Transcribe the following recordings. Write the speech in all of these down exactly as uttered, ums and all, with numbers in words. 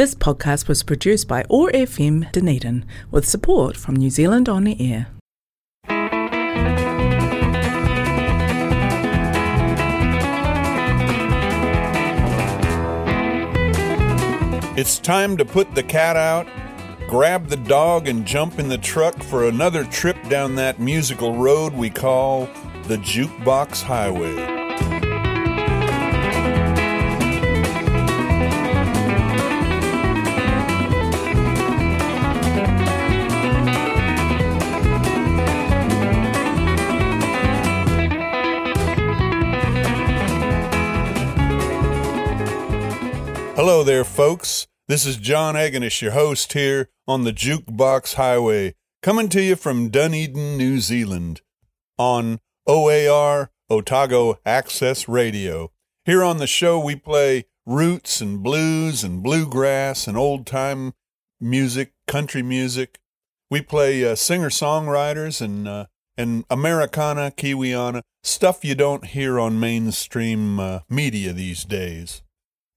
This podcast was produced by O A R F M Dunedin with support from New Zealand On Air. It's time to put the cat out, grab the dog and jump in the truck for another trip down that musical road we call the Jukebox Highway. Hello there, folks. This is John Agnes, your host here on the Jukebox Highway, coming to you from Dunedin, New Zealand, on O A R, Otago Access Radio. Here on the show, we play roots and blues and bluegrass and old-time music, country music. We play uh, singer-songwriters and uh, and Americana, Kiwiana, stuff you don't hear on mainstream uh, media these days,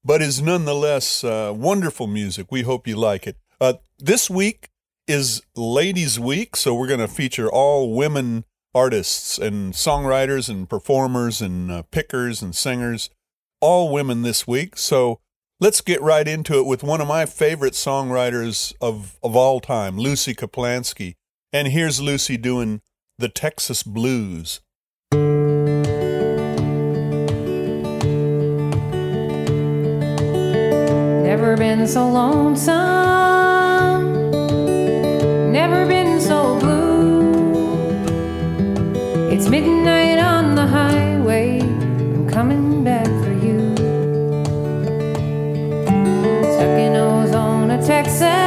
but is nonetheless uh, wonderful music. We hope you like it. Uh, this week is Ladies' Week, so we're going to feature all women artists and songwriters and performers and uh, pickers and singers, all women this week. So let's get right into it with one of my favorite songwriters of, of all time, Lucy Kaplansky. And here's Lucy doing the Texas Blues. Never been so lonesome, never been so blue. It's midnight on the highway, I'm coming back for you. Stuck in Ozona, Texas.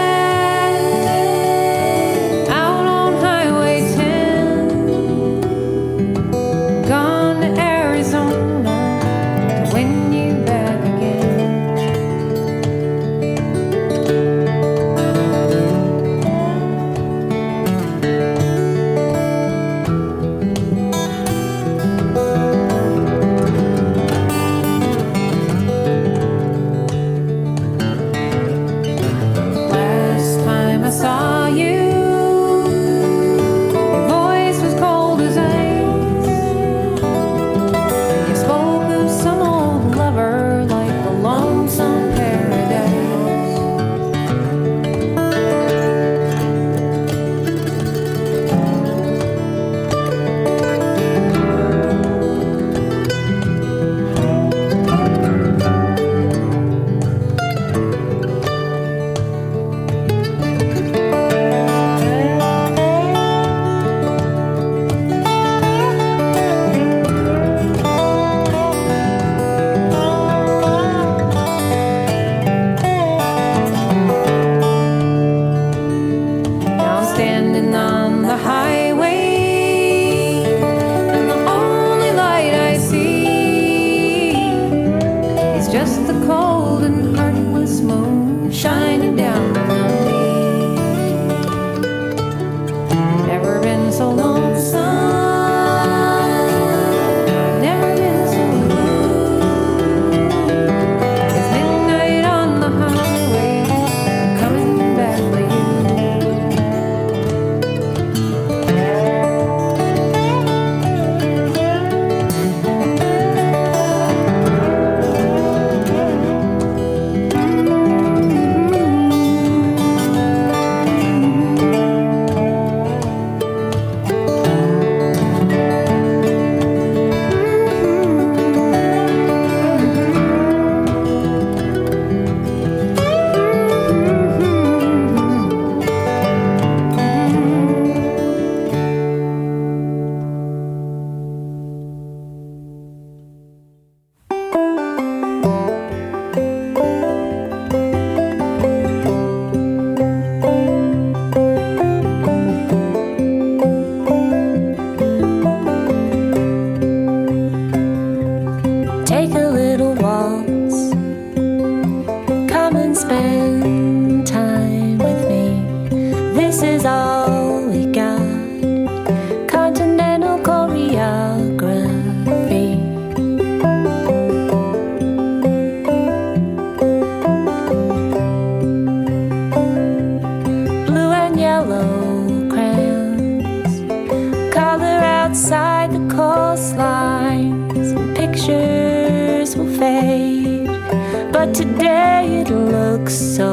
look so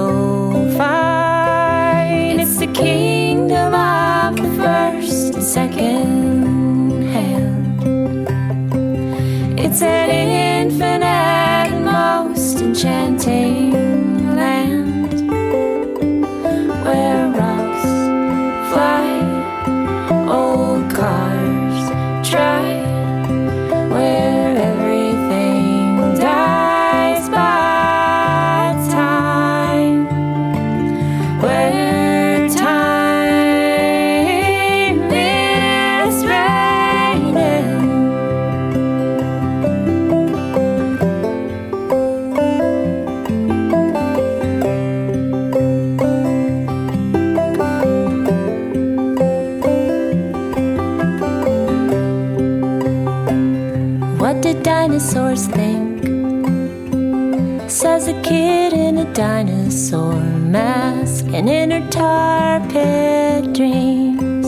far. And it's the kingdom of the first and second hand. It's an infinite, most enchanting land where rocks fly, old cars drive. Dinosaurs think, says a kid in a dinosaur mask and in her tar pit dreams.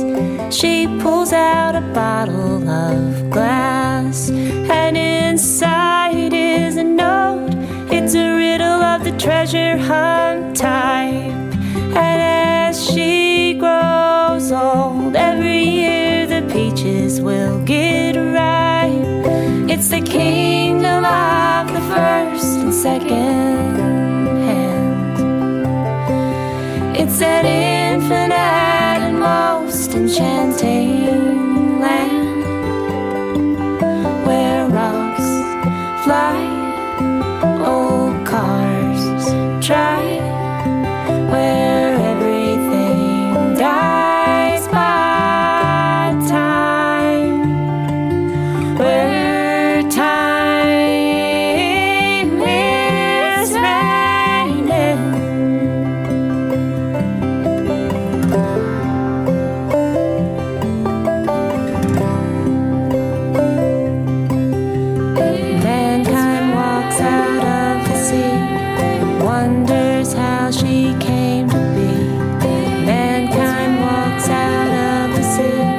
She pulls out a bottle of glass, and inside is a note. It's a riddle of the treasure hunt type. And as she grows old, every year the peaches will get ripe. It's the kingdom of the first and second hand. It's that infinite and most enchanting land where rocks fly, old cars drive, where everything dies by time, where time is raining. Mankind walks out of the sea, wonders how she came to be. Mankind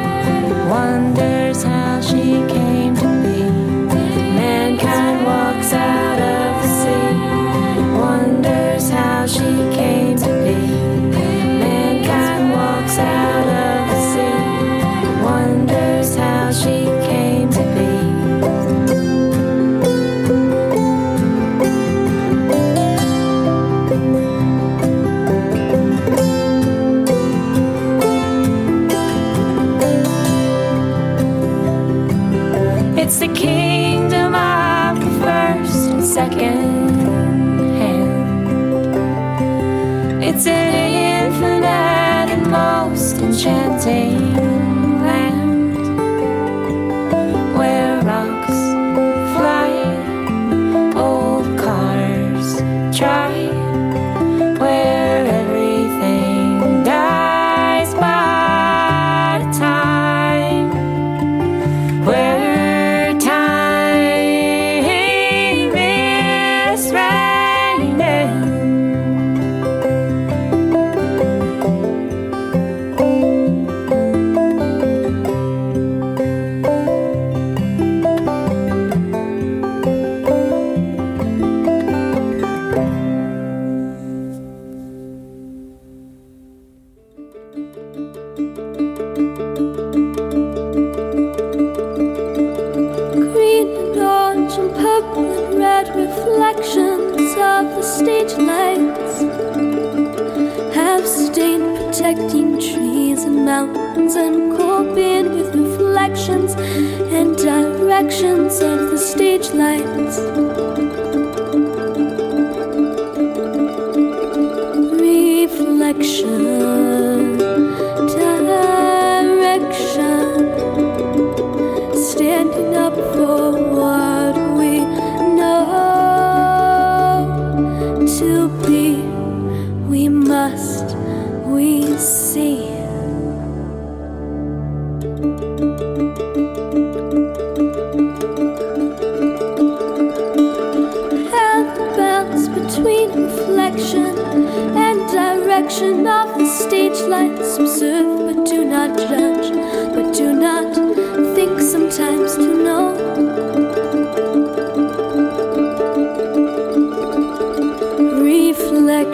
walks out of the sea, wonders how she came to be. Mankind walks out of the sea, wonders how she came to be. Mankind walks out of the sea, wonders how she came to be. It's the kingdom of the first and second hand. It's an infinite and most enchanting land where rocks fly, old cars drive, where everything dies by time, where time is reigning. Green and orange and purple and red, reflections of the stage lights have stained protecting trees and mountains and coping with reflections and directions of the stage lights. Reflection, direction, standing up for what we know to be. We must, we see. And the balance between reflection and direction of the stage lights. Observe but do not judge, but do not think sometimes to know. Reflect.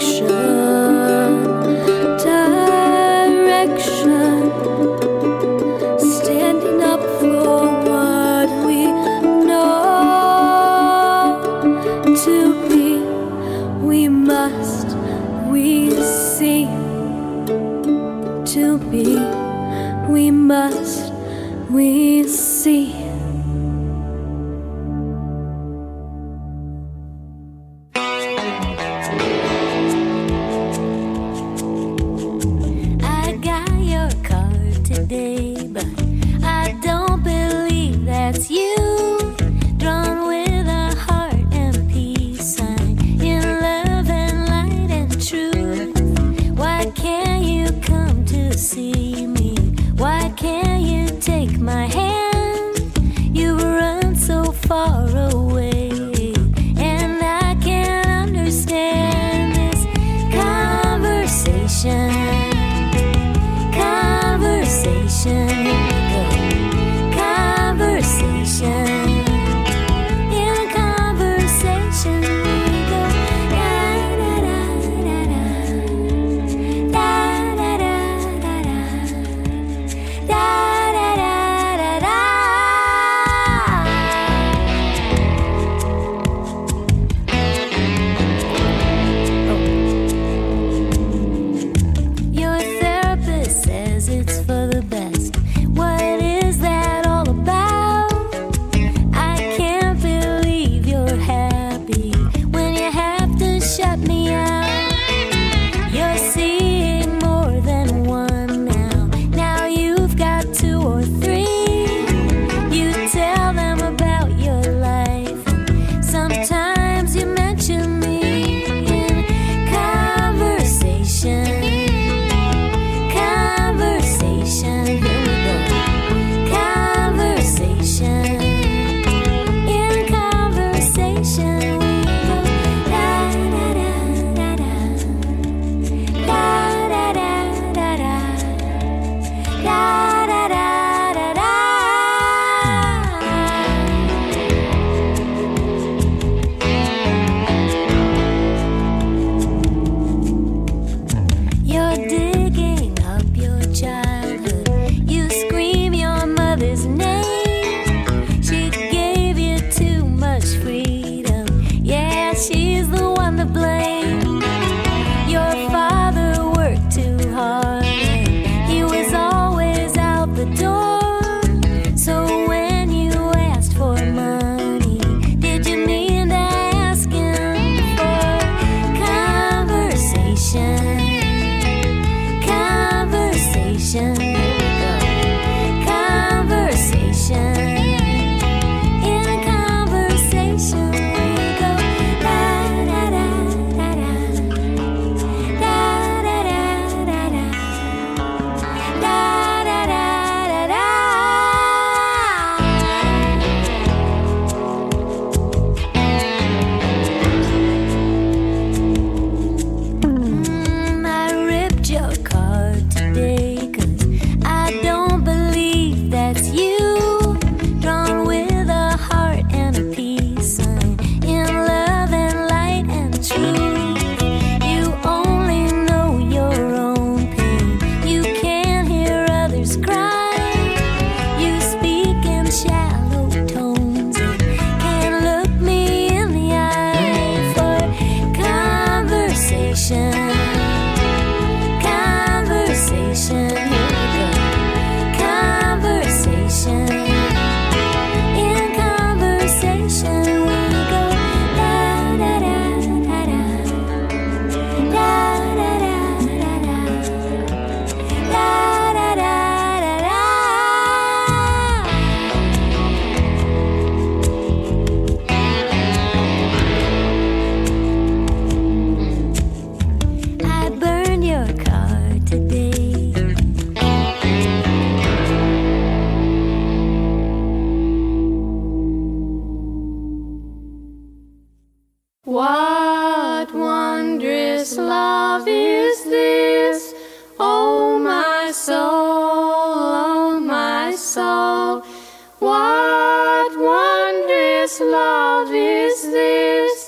love is this,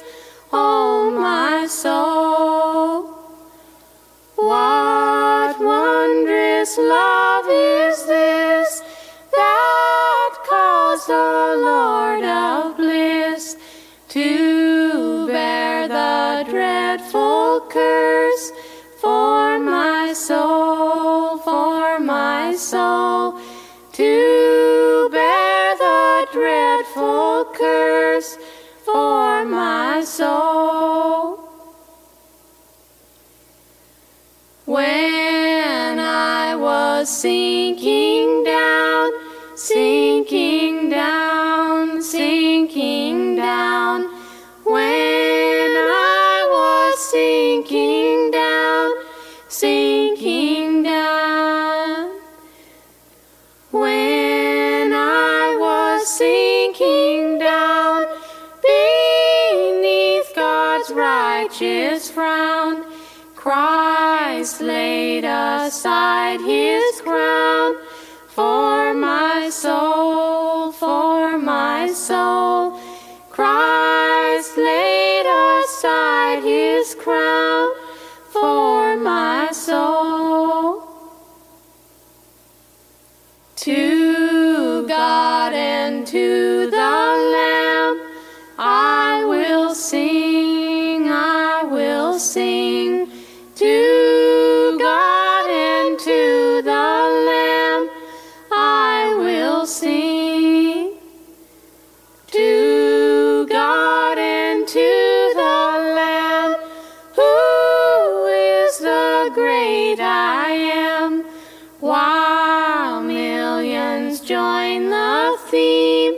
oh my soul. whose love is this that caused the Lord of bliss to bear the dreadful curse for my soul, for my soul, to bear the dreadful curse for my soul. When I was sinking down, sinking down, sinking down, when I was sinking down, sinking down, when I was sinking down beneath God's righteous frown, Christ laid aside his crown for my soul, for my soul. Christ laid aside his crown for my soul. To God and to the Lamb I will sing, I will sing. To God and to the Lamb I will sing. To God and to the Lamb, who is the great I am, while millions join the theme,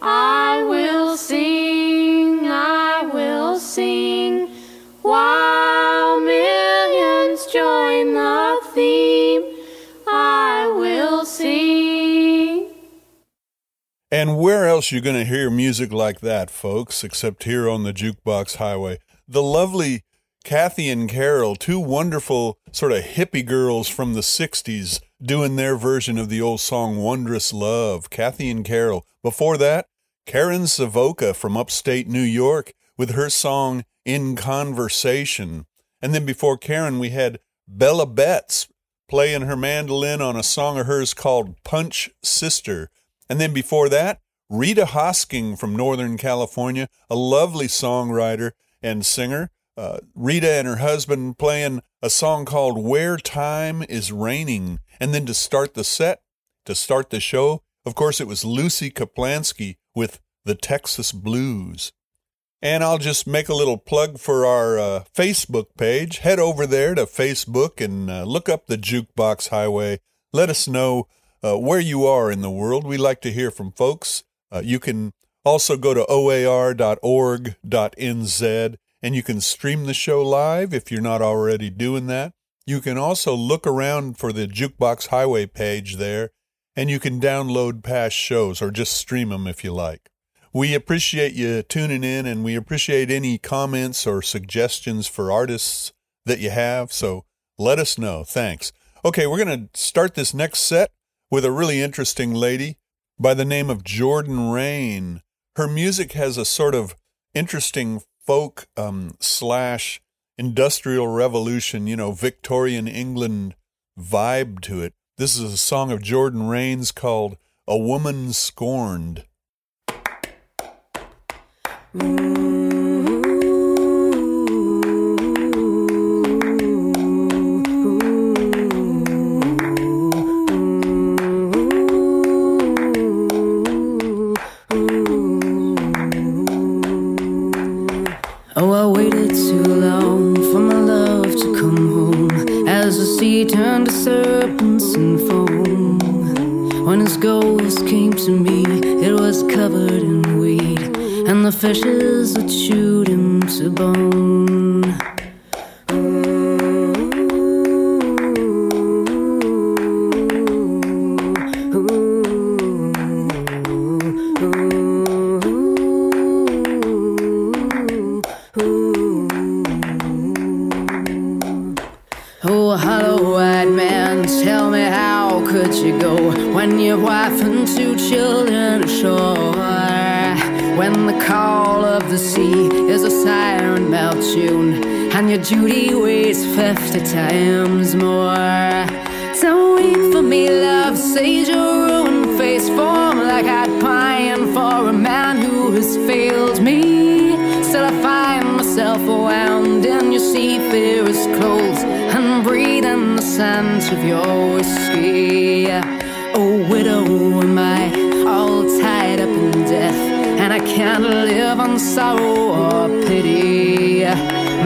I will sing, I will sing. While millions join the theme, I will sing. And where else you're going to hear music like that, folks, except here on the Jukebox Highway? The lovely Kathy and Carol, two wonderful sort of hippie girls from the sixties, doing their version of the old song Wondrous Love. Kathy and Carol. Before that, Karen Savoca from upstate New York with her song In Conversation. And then before Karen, we had Bella Betts playing her mandolin on a song of hers called Punch Sister. And then before that, Rita Hosking from Northern California, a lovely songwriter and singer. Uh, Rita and her husband playing a song called Where Time is Raining. And then to start the set, to start the show, of course, it was Lucy Kaplansky with The Texas Blues. And I'll just make a little plug for our uh, Facebook page. Head over there to Facebook and uh, look up the Jukebox Highway. Let us know uh, where you are in the world. We like to hear from folks. Uh, you can also go to O A R dot org dot N Z and you can stream the show live if you're not already doing that. You can also look around for the Jukebox Highway page there and you can download past shows or just stream them if you like. We appreciate you tuning in, and we appreciate any comments or suggestions for artists that you have, so let us know. Thanks. Okay, we're going to start this next set with a really interesting lady by the name of Jordan Reyne. Her music has a sort of interesting folk um, slash industrial revolution, you know, Victorian England vibe to it. This is a song of Jordan Reyne's called A Woman Scorned. Ooh. Fishes that chewed him to bone. Ooh, ooh, ooh, ooh, ooh. Oh, hello, white man, tell me how could you go when your wife and two children are short? When the call of the sea is a siren bell tune, and your duty weighs fifty times more. so weak for me, love. Sage your ruined face, form like I'd pine for a man who has failed me. Still I find myself wound in your seafarer's clothes and breathe in the sands of your whiskey. Oh, widow am I, all tied up in death, and I can't live on sorrow or pity.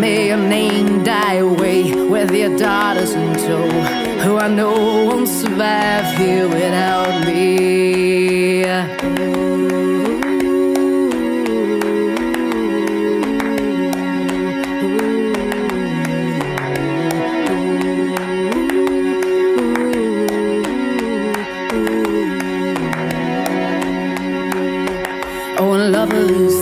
May your name die away with your daughters in tow, who I know won't survive here without me.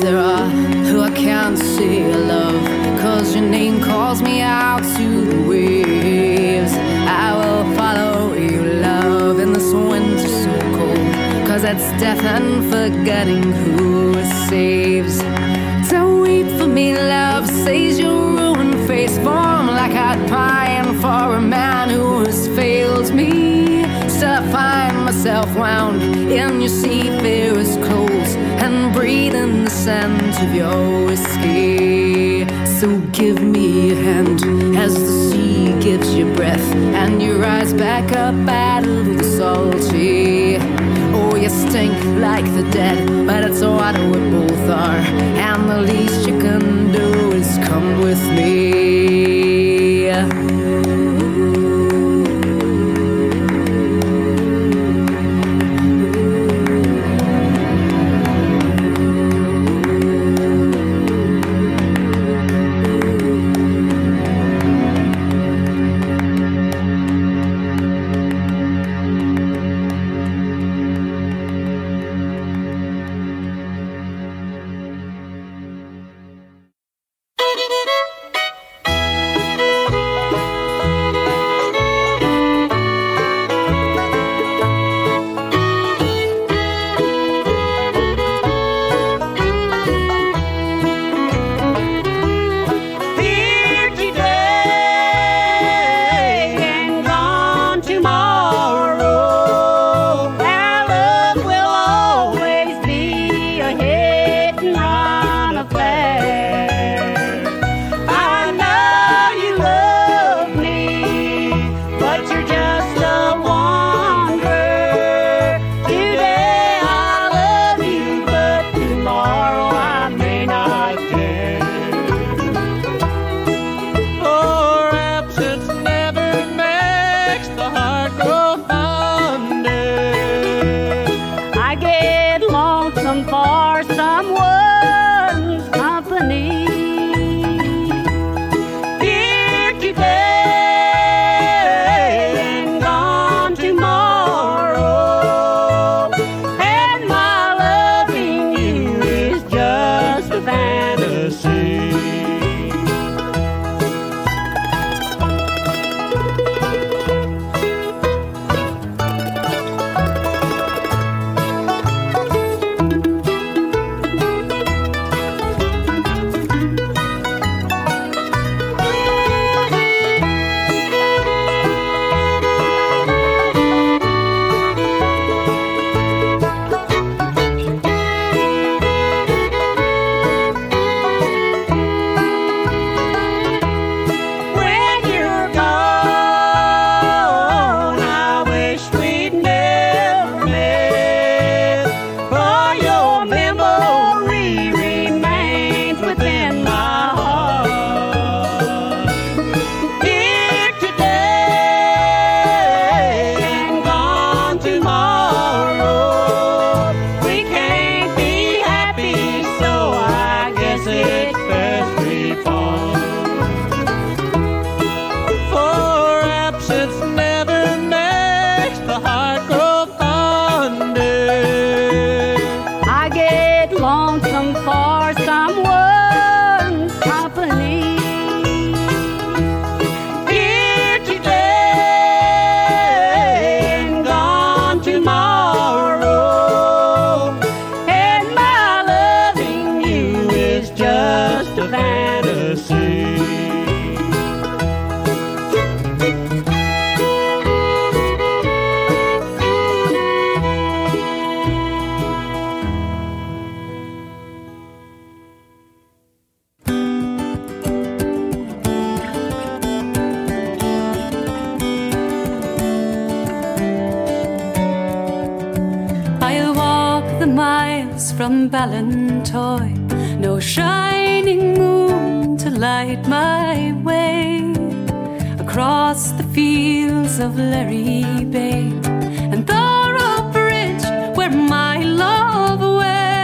There are who I can't say I love, 'cause your name calls me out to the waves. I will follow you, love, in this winter so cold, 'cause it's death and forgetting who it saves. Don't weep for me, love, says your ruined face, form like I'd pine for a man who has failed me. Still I find myself wound in your seafarer's clothes and breathe in the scent of your whiskey. So give me your hand as the sea gives you breath, and you rise back up out of the salty. Oh, you stink like the dead, but it's what we both are, and the least you can do is come with me. from Ballantoy, no shining moon to light my way, across the fields of Larry Bay and Thorough Bridge where my love waits.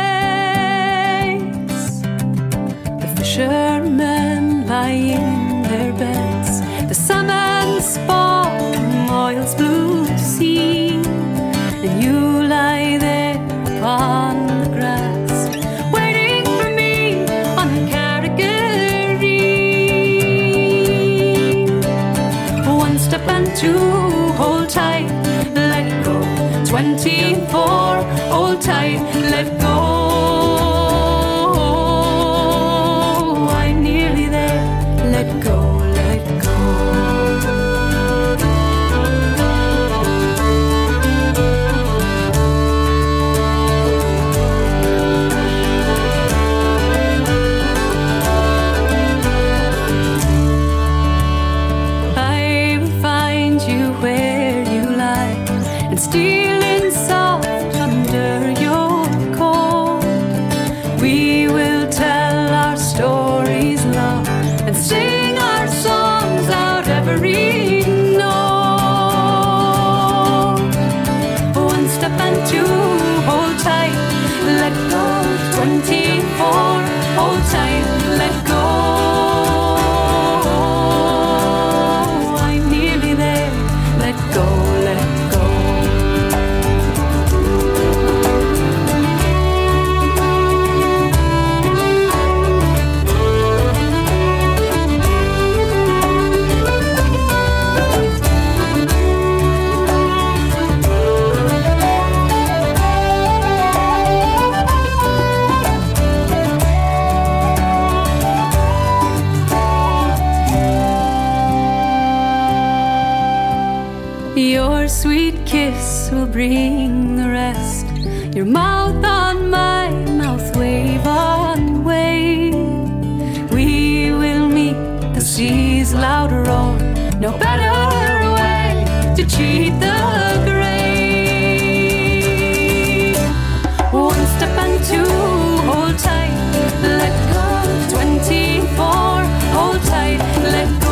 The fishermen lie in their beds, the salmon spawn oil's blue sea, and you lie there upon the grass, waiting for me on the Carrick-A-Rede. One step and two, hold tight, let go. Twenty-four, hold tight, let go. I'm nearly there, let go, let go. Stealing soft under your coat, we will tell our stories, love, and sing our songs out every note. One step and two, hold tight, let go. Twenty-four, hold tight, let go. I'm nearly there, let go. Sweet kiss will bring the rest, your mouth on my mouth, wave on wave. We will meet the sea's loud roar, no better way to cheat the grave. One step and two, hold tight, let go. Twenty-four, hold tight, let go.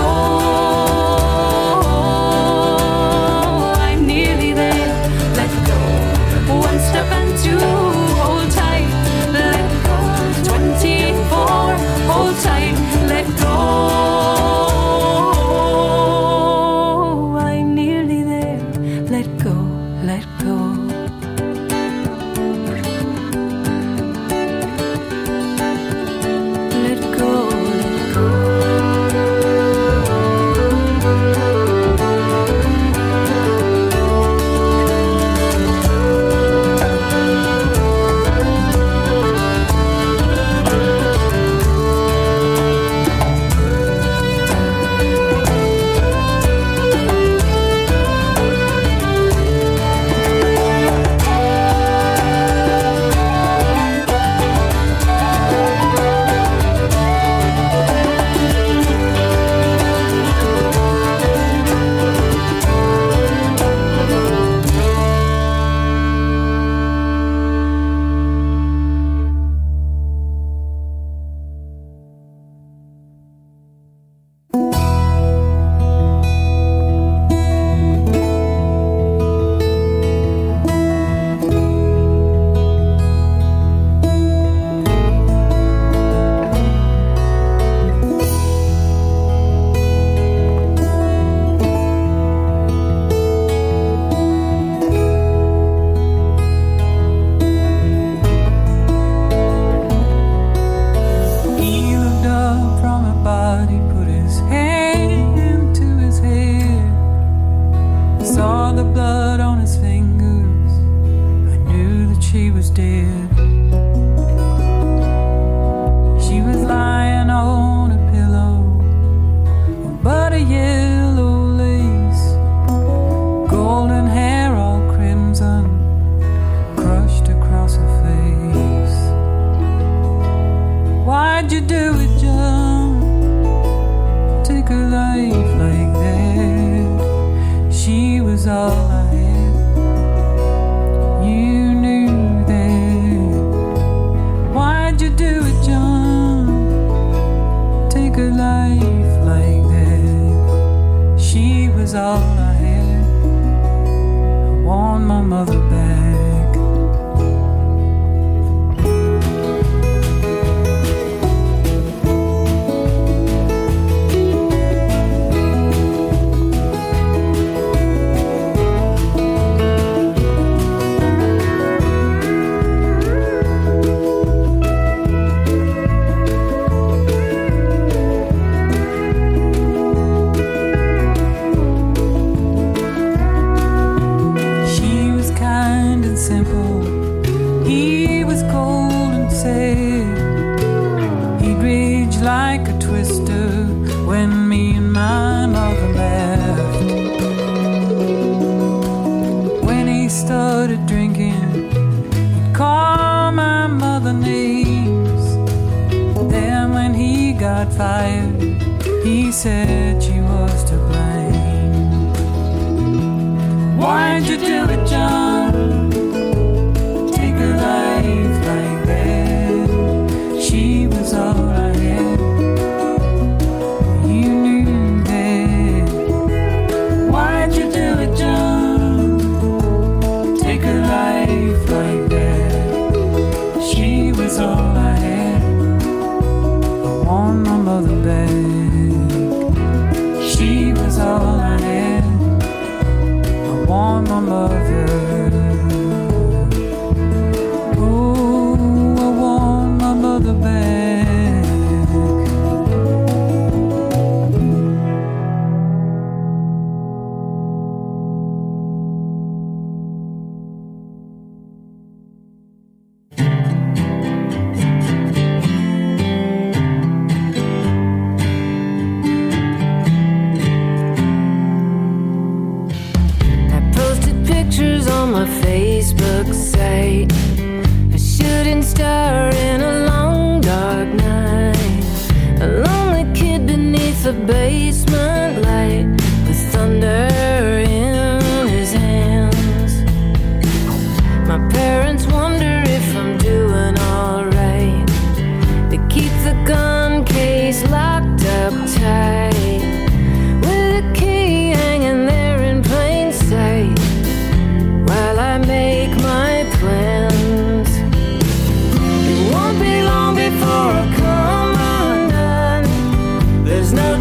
Step and two, hold tight, let go. Twenty-four, hold tight, let go. I'm nearly there, let go, let go. Let go, let go. All I had, you knew that. She was all I had. I want my mother back.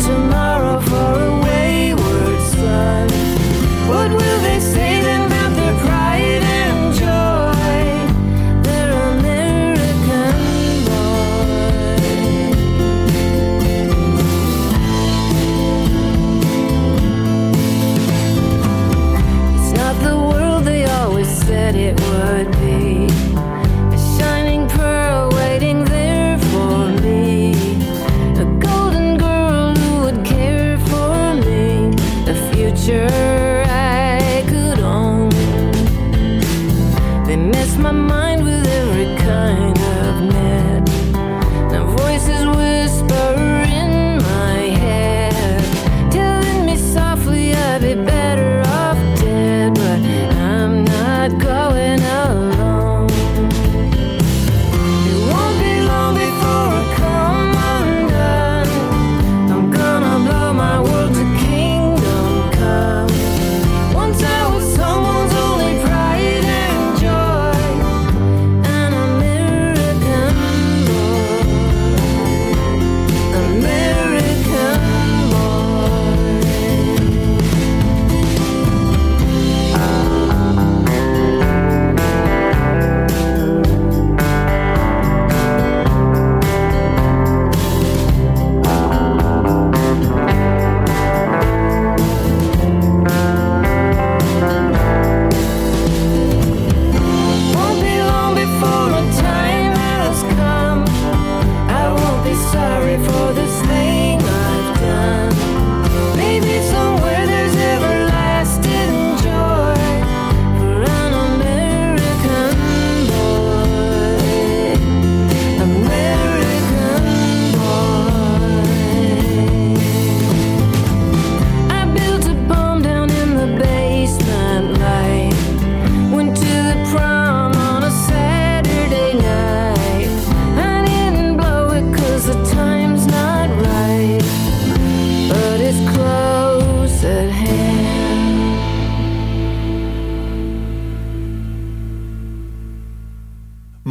Tomorrow for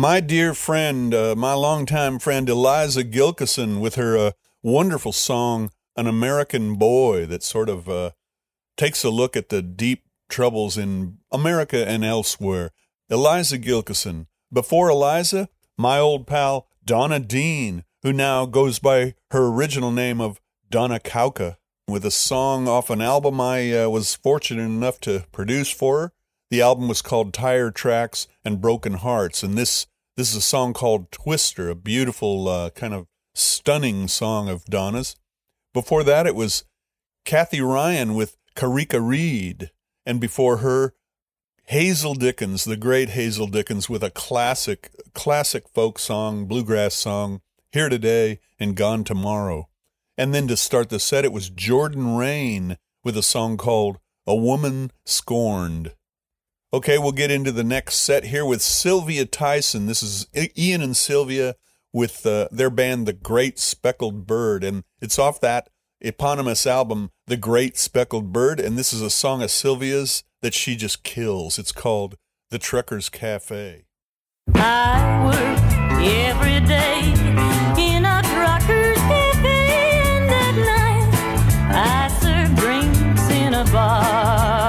my dear friend, uh, my longtime friend, Eliza Gilkyson, with her uh, wonderful song, An American Boy, that sort of uh, takes a look at the deep troubles in America and elsewhere. Eliza Gilkyson. Before Eliza, my old pal, Donna Dean, who now goes by her original name of Donna Kauka, with a song off an album I uh, was fortunate enough to produce for her. The album was called Tire Tracks and Broken Hearts, and this this is a song called Twister, a beautiful, uh, kind of stunning song of Donna's. Before that, it was Cathie Ryan with Carrick-A-Rede, and before her, Hazel Dickens, the great Hazel Dickens, with a classic, classic folk song, bluegrass song, Here Today and Gone Tomorrow. And then to start the set, it was Jordan Reyne with a song called A Woman Scorned. Okay, we'll get into the next set here with Sylvia Tyson. This is Ian and Sylvia with uh, their band, The Great Speckled Bird. And it's off that eponymous album, The Great Speckled Bird. And this is a song of Sylvia's that she just kills. It's called The Trucker's Cafe. I work every day in a trucker's cafe, and at night I serve drinks in a bar.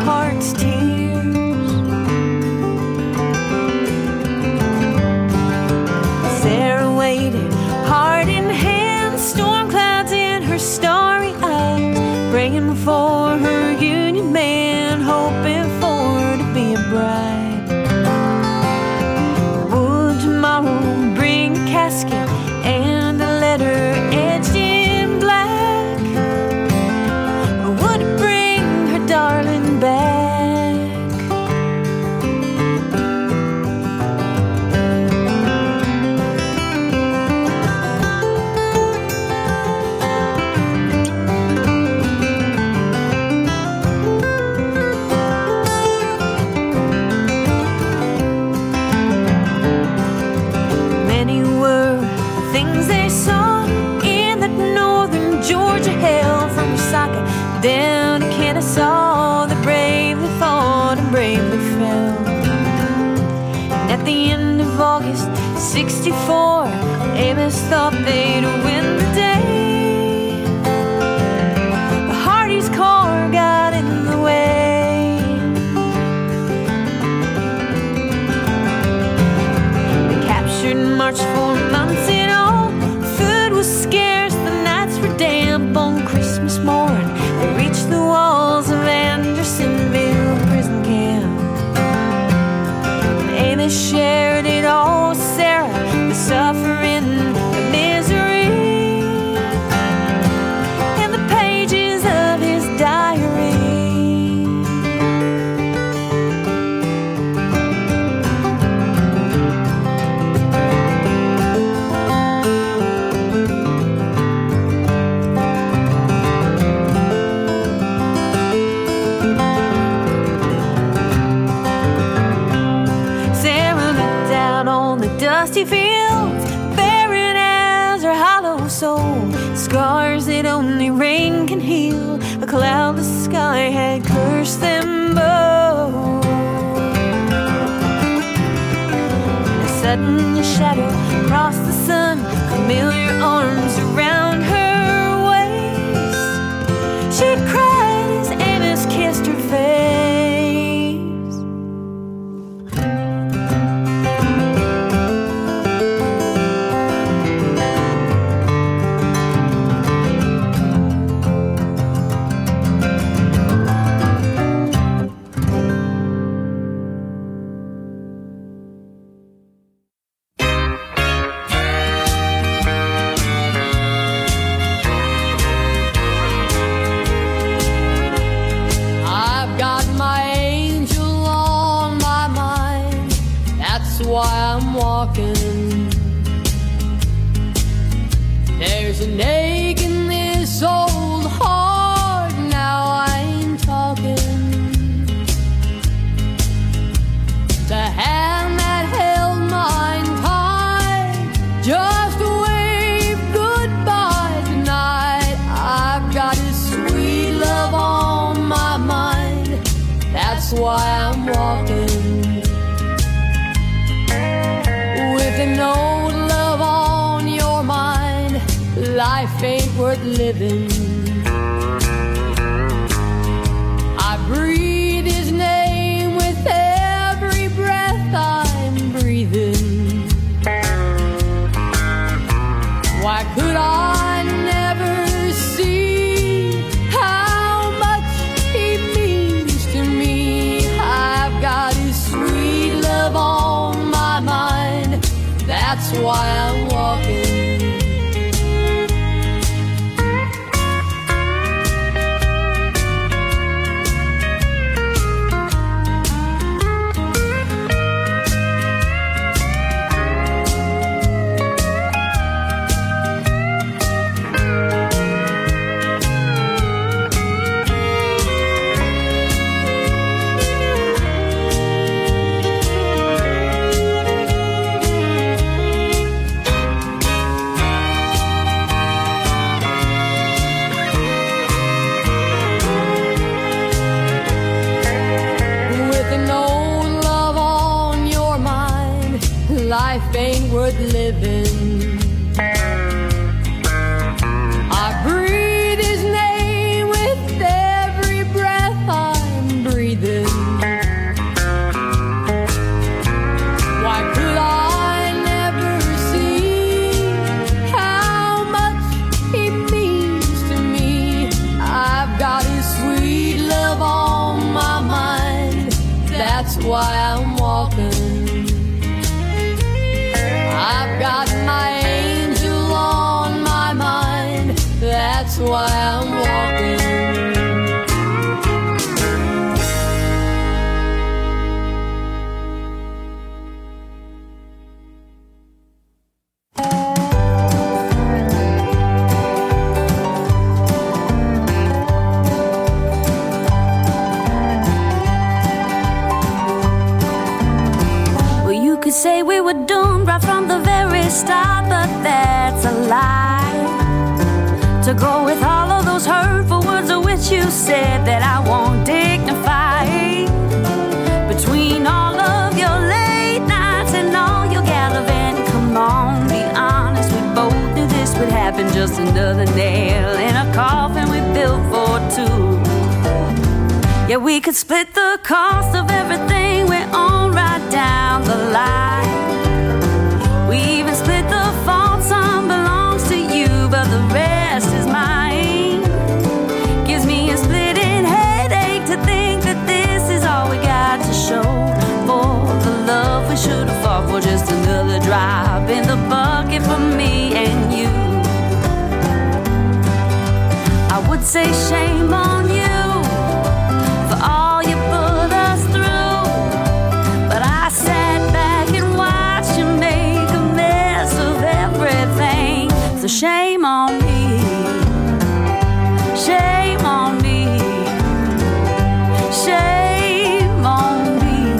heart's tears. Sarah waited, heart in hand, storm clouds in her starry eyes, praying for her union man, hoping for her to be a bride. Would tomorrow bring a casket and a letter edged in black, or would it bring her darling back? Many were the things they saw in that northern Georgia hell, from Osaka down to Kennesaw, that bravely fought and bravely fell. And at the end of August sixty-four, Amos thought they'd win the day. But Hardy's car got in the way. They captured and marched for months in all. Food was scarce, the nights were damp. On Christmas morn, they reached the walls of Andersonville prison camp. And Amos shared it all with Sarah, the suffering, the misery, and the pages of his diary. Sarah looked out on the dusty fields, barren as her hollow soul, scars that only rain can heal. A cloudless sky had cursed them both. Suddenly a shadow crossed the sun, familiar arms around her waist. She cried as Amos kissed her face. I've got my angel on my mind, that's why I'm walking. There's an ache in this old heart, now I'm talking. The hand that held mine tight just waved goodbye tonight. I've got his sweet love on my mind, that's why I'm walking. With an old love on your mind, life ain't worth living. I breathe his name with every breath I'm breathing. Why could I never see how much he means to me? I've got his sweet love on my mind, that's why I'm walking. With an old love on your mind, life ain't worth living. I breathe his name with every breath I'm breathing. why I'm walking. Well, you could say we were doomed right from the very start, but that's a lie. To go with all of those hurtful words of which you said that I won't dignify. Between all of your late nights and all your gallivanting, come on, be honest, we both knew this would happen. Just another nail in a coffin we built for two. Yeah, we could split the cost of everything we own right down the line. We even split the fault, some belongs to you, but the rest is mine. Gives me a splitting headache to think that this is all we got to show for the love we should have fought for. Just another drop in the bucket for me and you. I would say shame on you for all you put us through, but I sat back and watched you make a mess of everything. So shame on me. Shame on me, shame on me.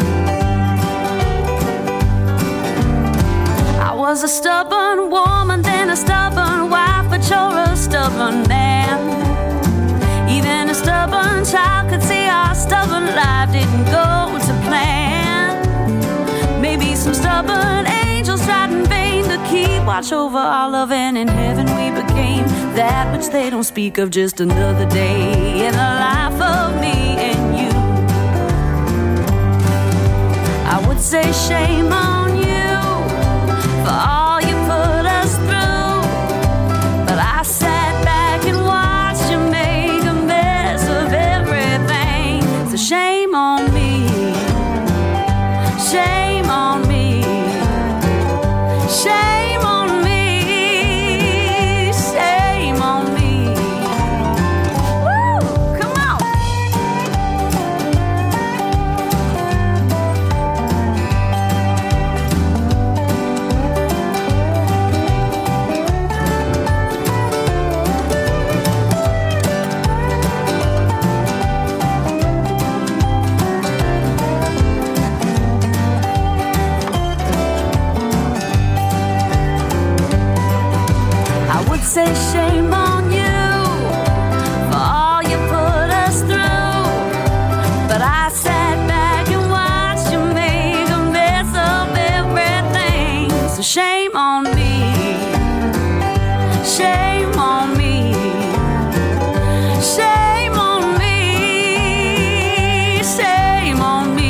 I was a stubborn woman, then a stubborn wife, but you're a stubborn man. Even a stubborn child could see our stubborn life didn't go to plan. Maybe some stubborn angels tried in vain to keep watch over our love, and in heaven we became that which they don't speak of, just another day in the life of me and you. I would say shame on you for all you put us through, but I sat back and watched you make a mess of everything. So shame on me, shame on me, shame. Say shame on you for all you put us through, but I sat back and watched you make a mess of everything. So shame on me, shame on me, shame on me, shame on me.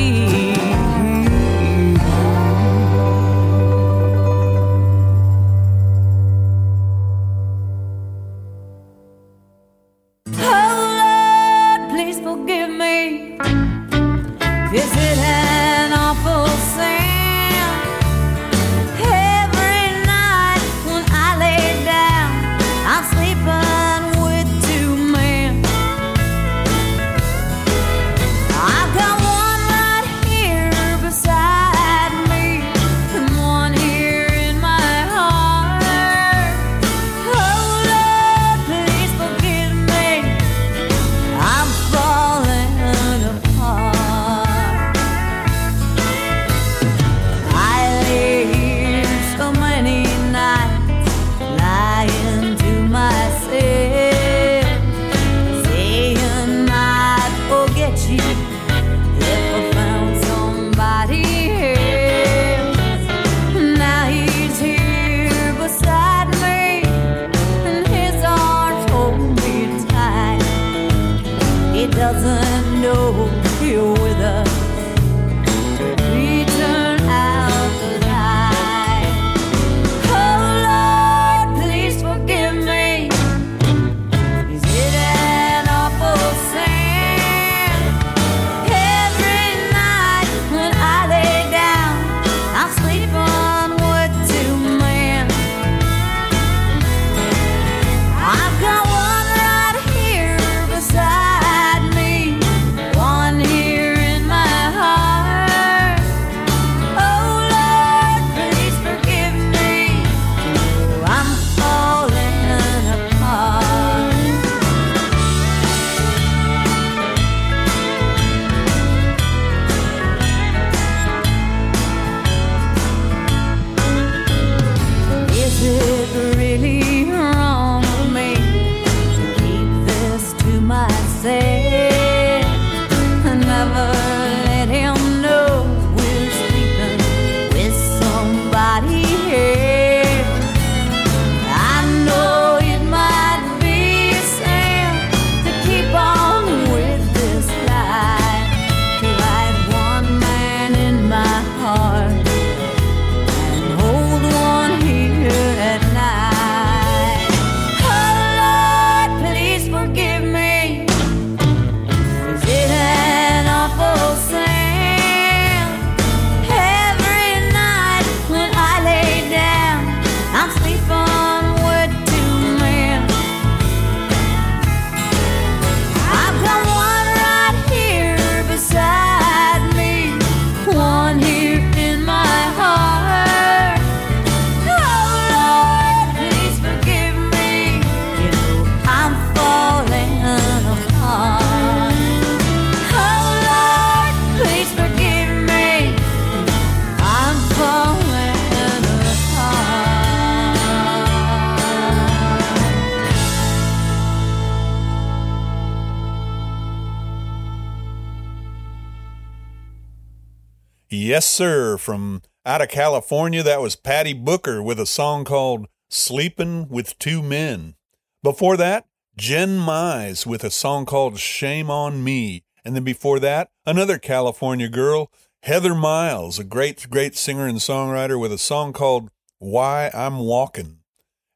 Yes, sir. From out of California, that was Patty Booker with a song called Sleeping with Two Men. Before that, Jen Mize with a song called Shame on Me. And then before that, another California girl, Heather Myles, a great, great singer and songwriter with a song called Why I'm Walking.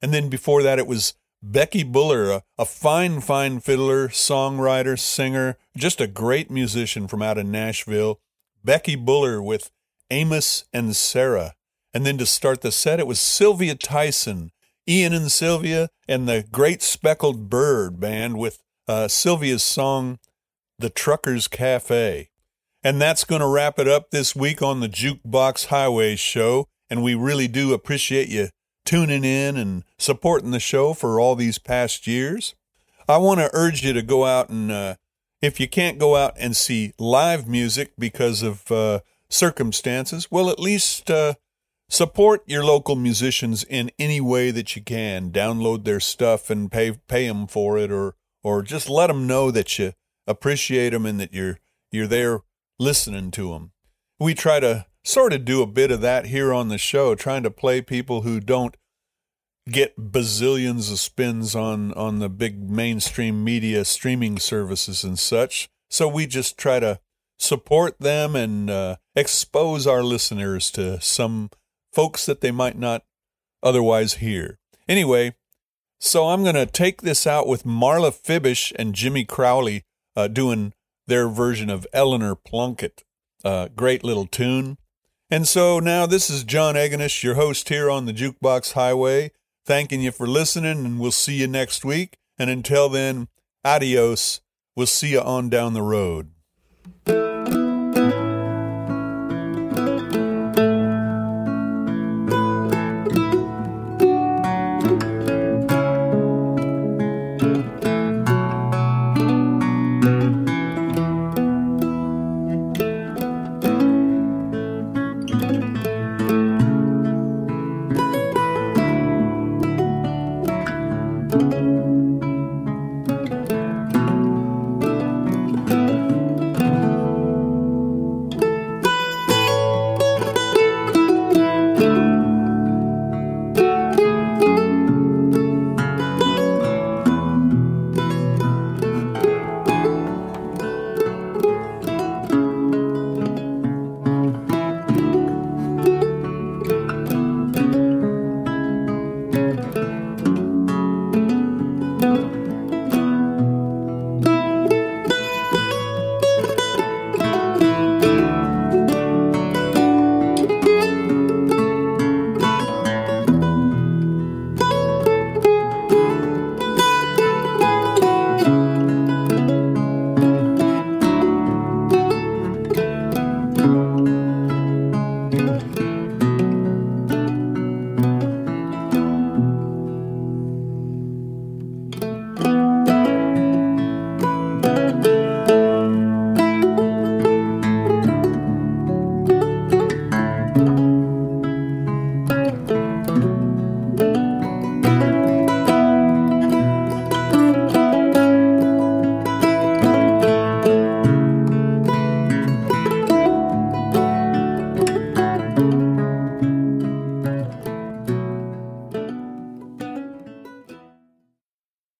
And then before that, it was Becky Buller, a, a fine, fine fiddler, songwriter, singer, just a great musician from out of Nashville. Becky Buller with Amos and Sarah. And then to start the set, it was Sylvia Tyson, Ian and Sylvia, and the Great Speckled Bird Band with uh, Sylvia's song, The Trucker's Cafe. And that's going to wrap it up this week on the Jukebox Highway Show. And we really do appreciate you tuning in and supporting the show for all these past years. I want to urge you to go out and, uh, if you can't go out and see live music because of uh, circumstances, well, at least uh, support your local musicians in any way that you can. Download their stuff and pay pay them for it, or or just let them know that you appreciate them and that you're you're there listening to them. We try to sort of do a bit of that here on the show, trying to play people who don't get bazillions of spins on, on the big mainstream media streaming services and such. So we just try to support them and uh, expose our listeners to some folks that they might not otherwise hear. Anyway, so I'm going to take this out with Marla Fibish and Jimmy Crowley uh, doing their version of Eleanor Plunkett. Uh, great little tune. And so now this is John Agnes, your host here on the Jukebox Highway, thanking you for listening, and we'll see you next week. And until then, adios. We'll see you on down the road.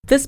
This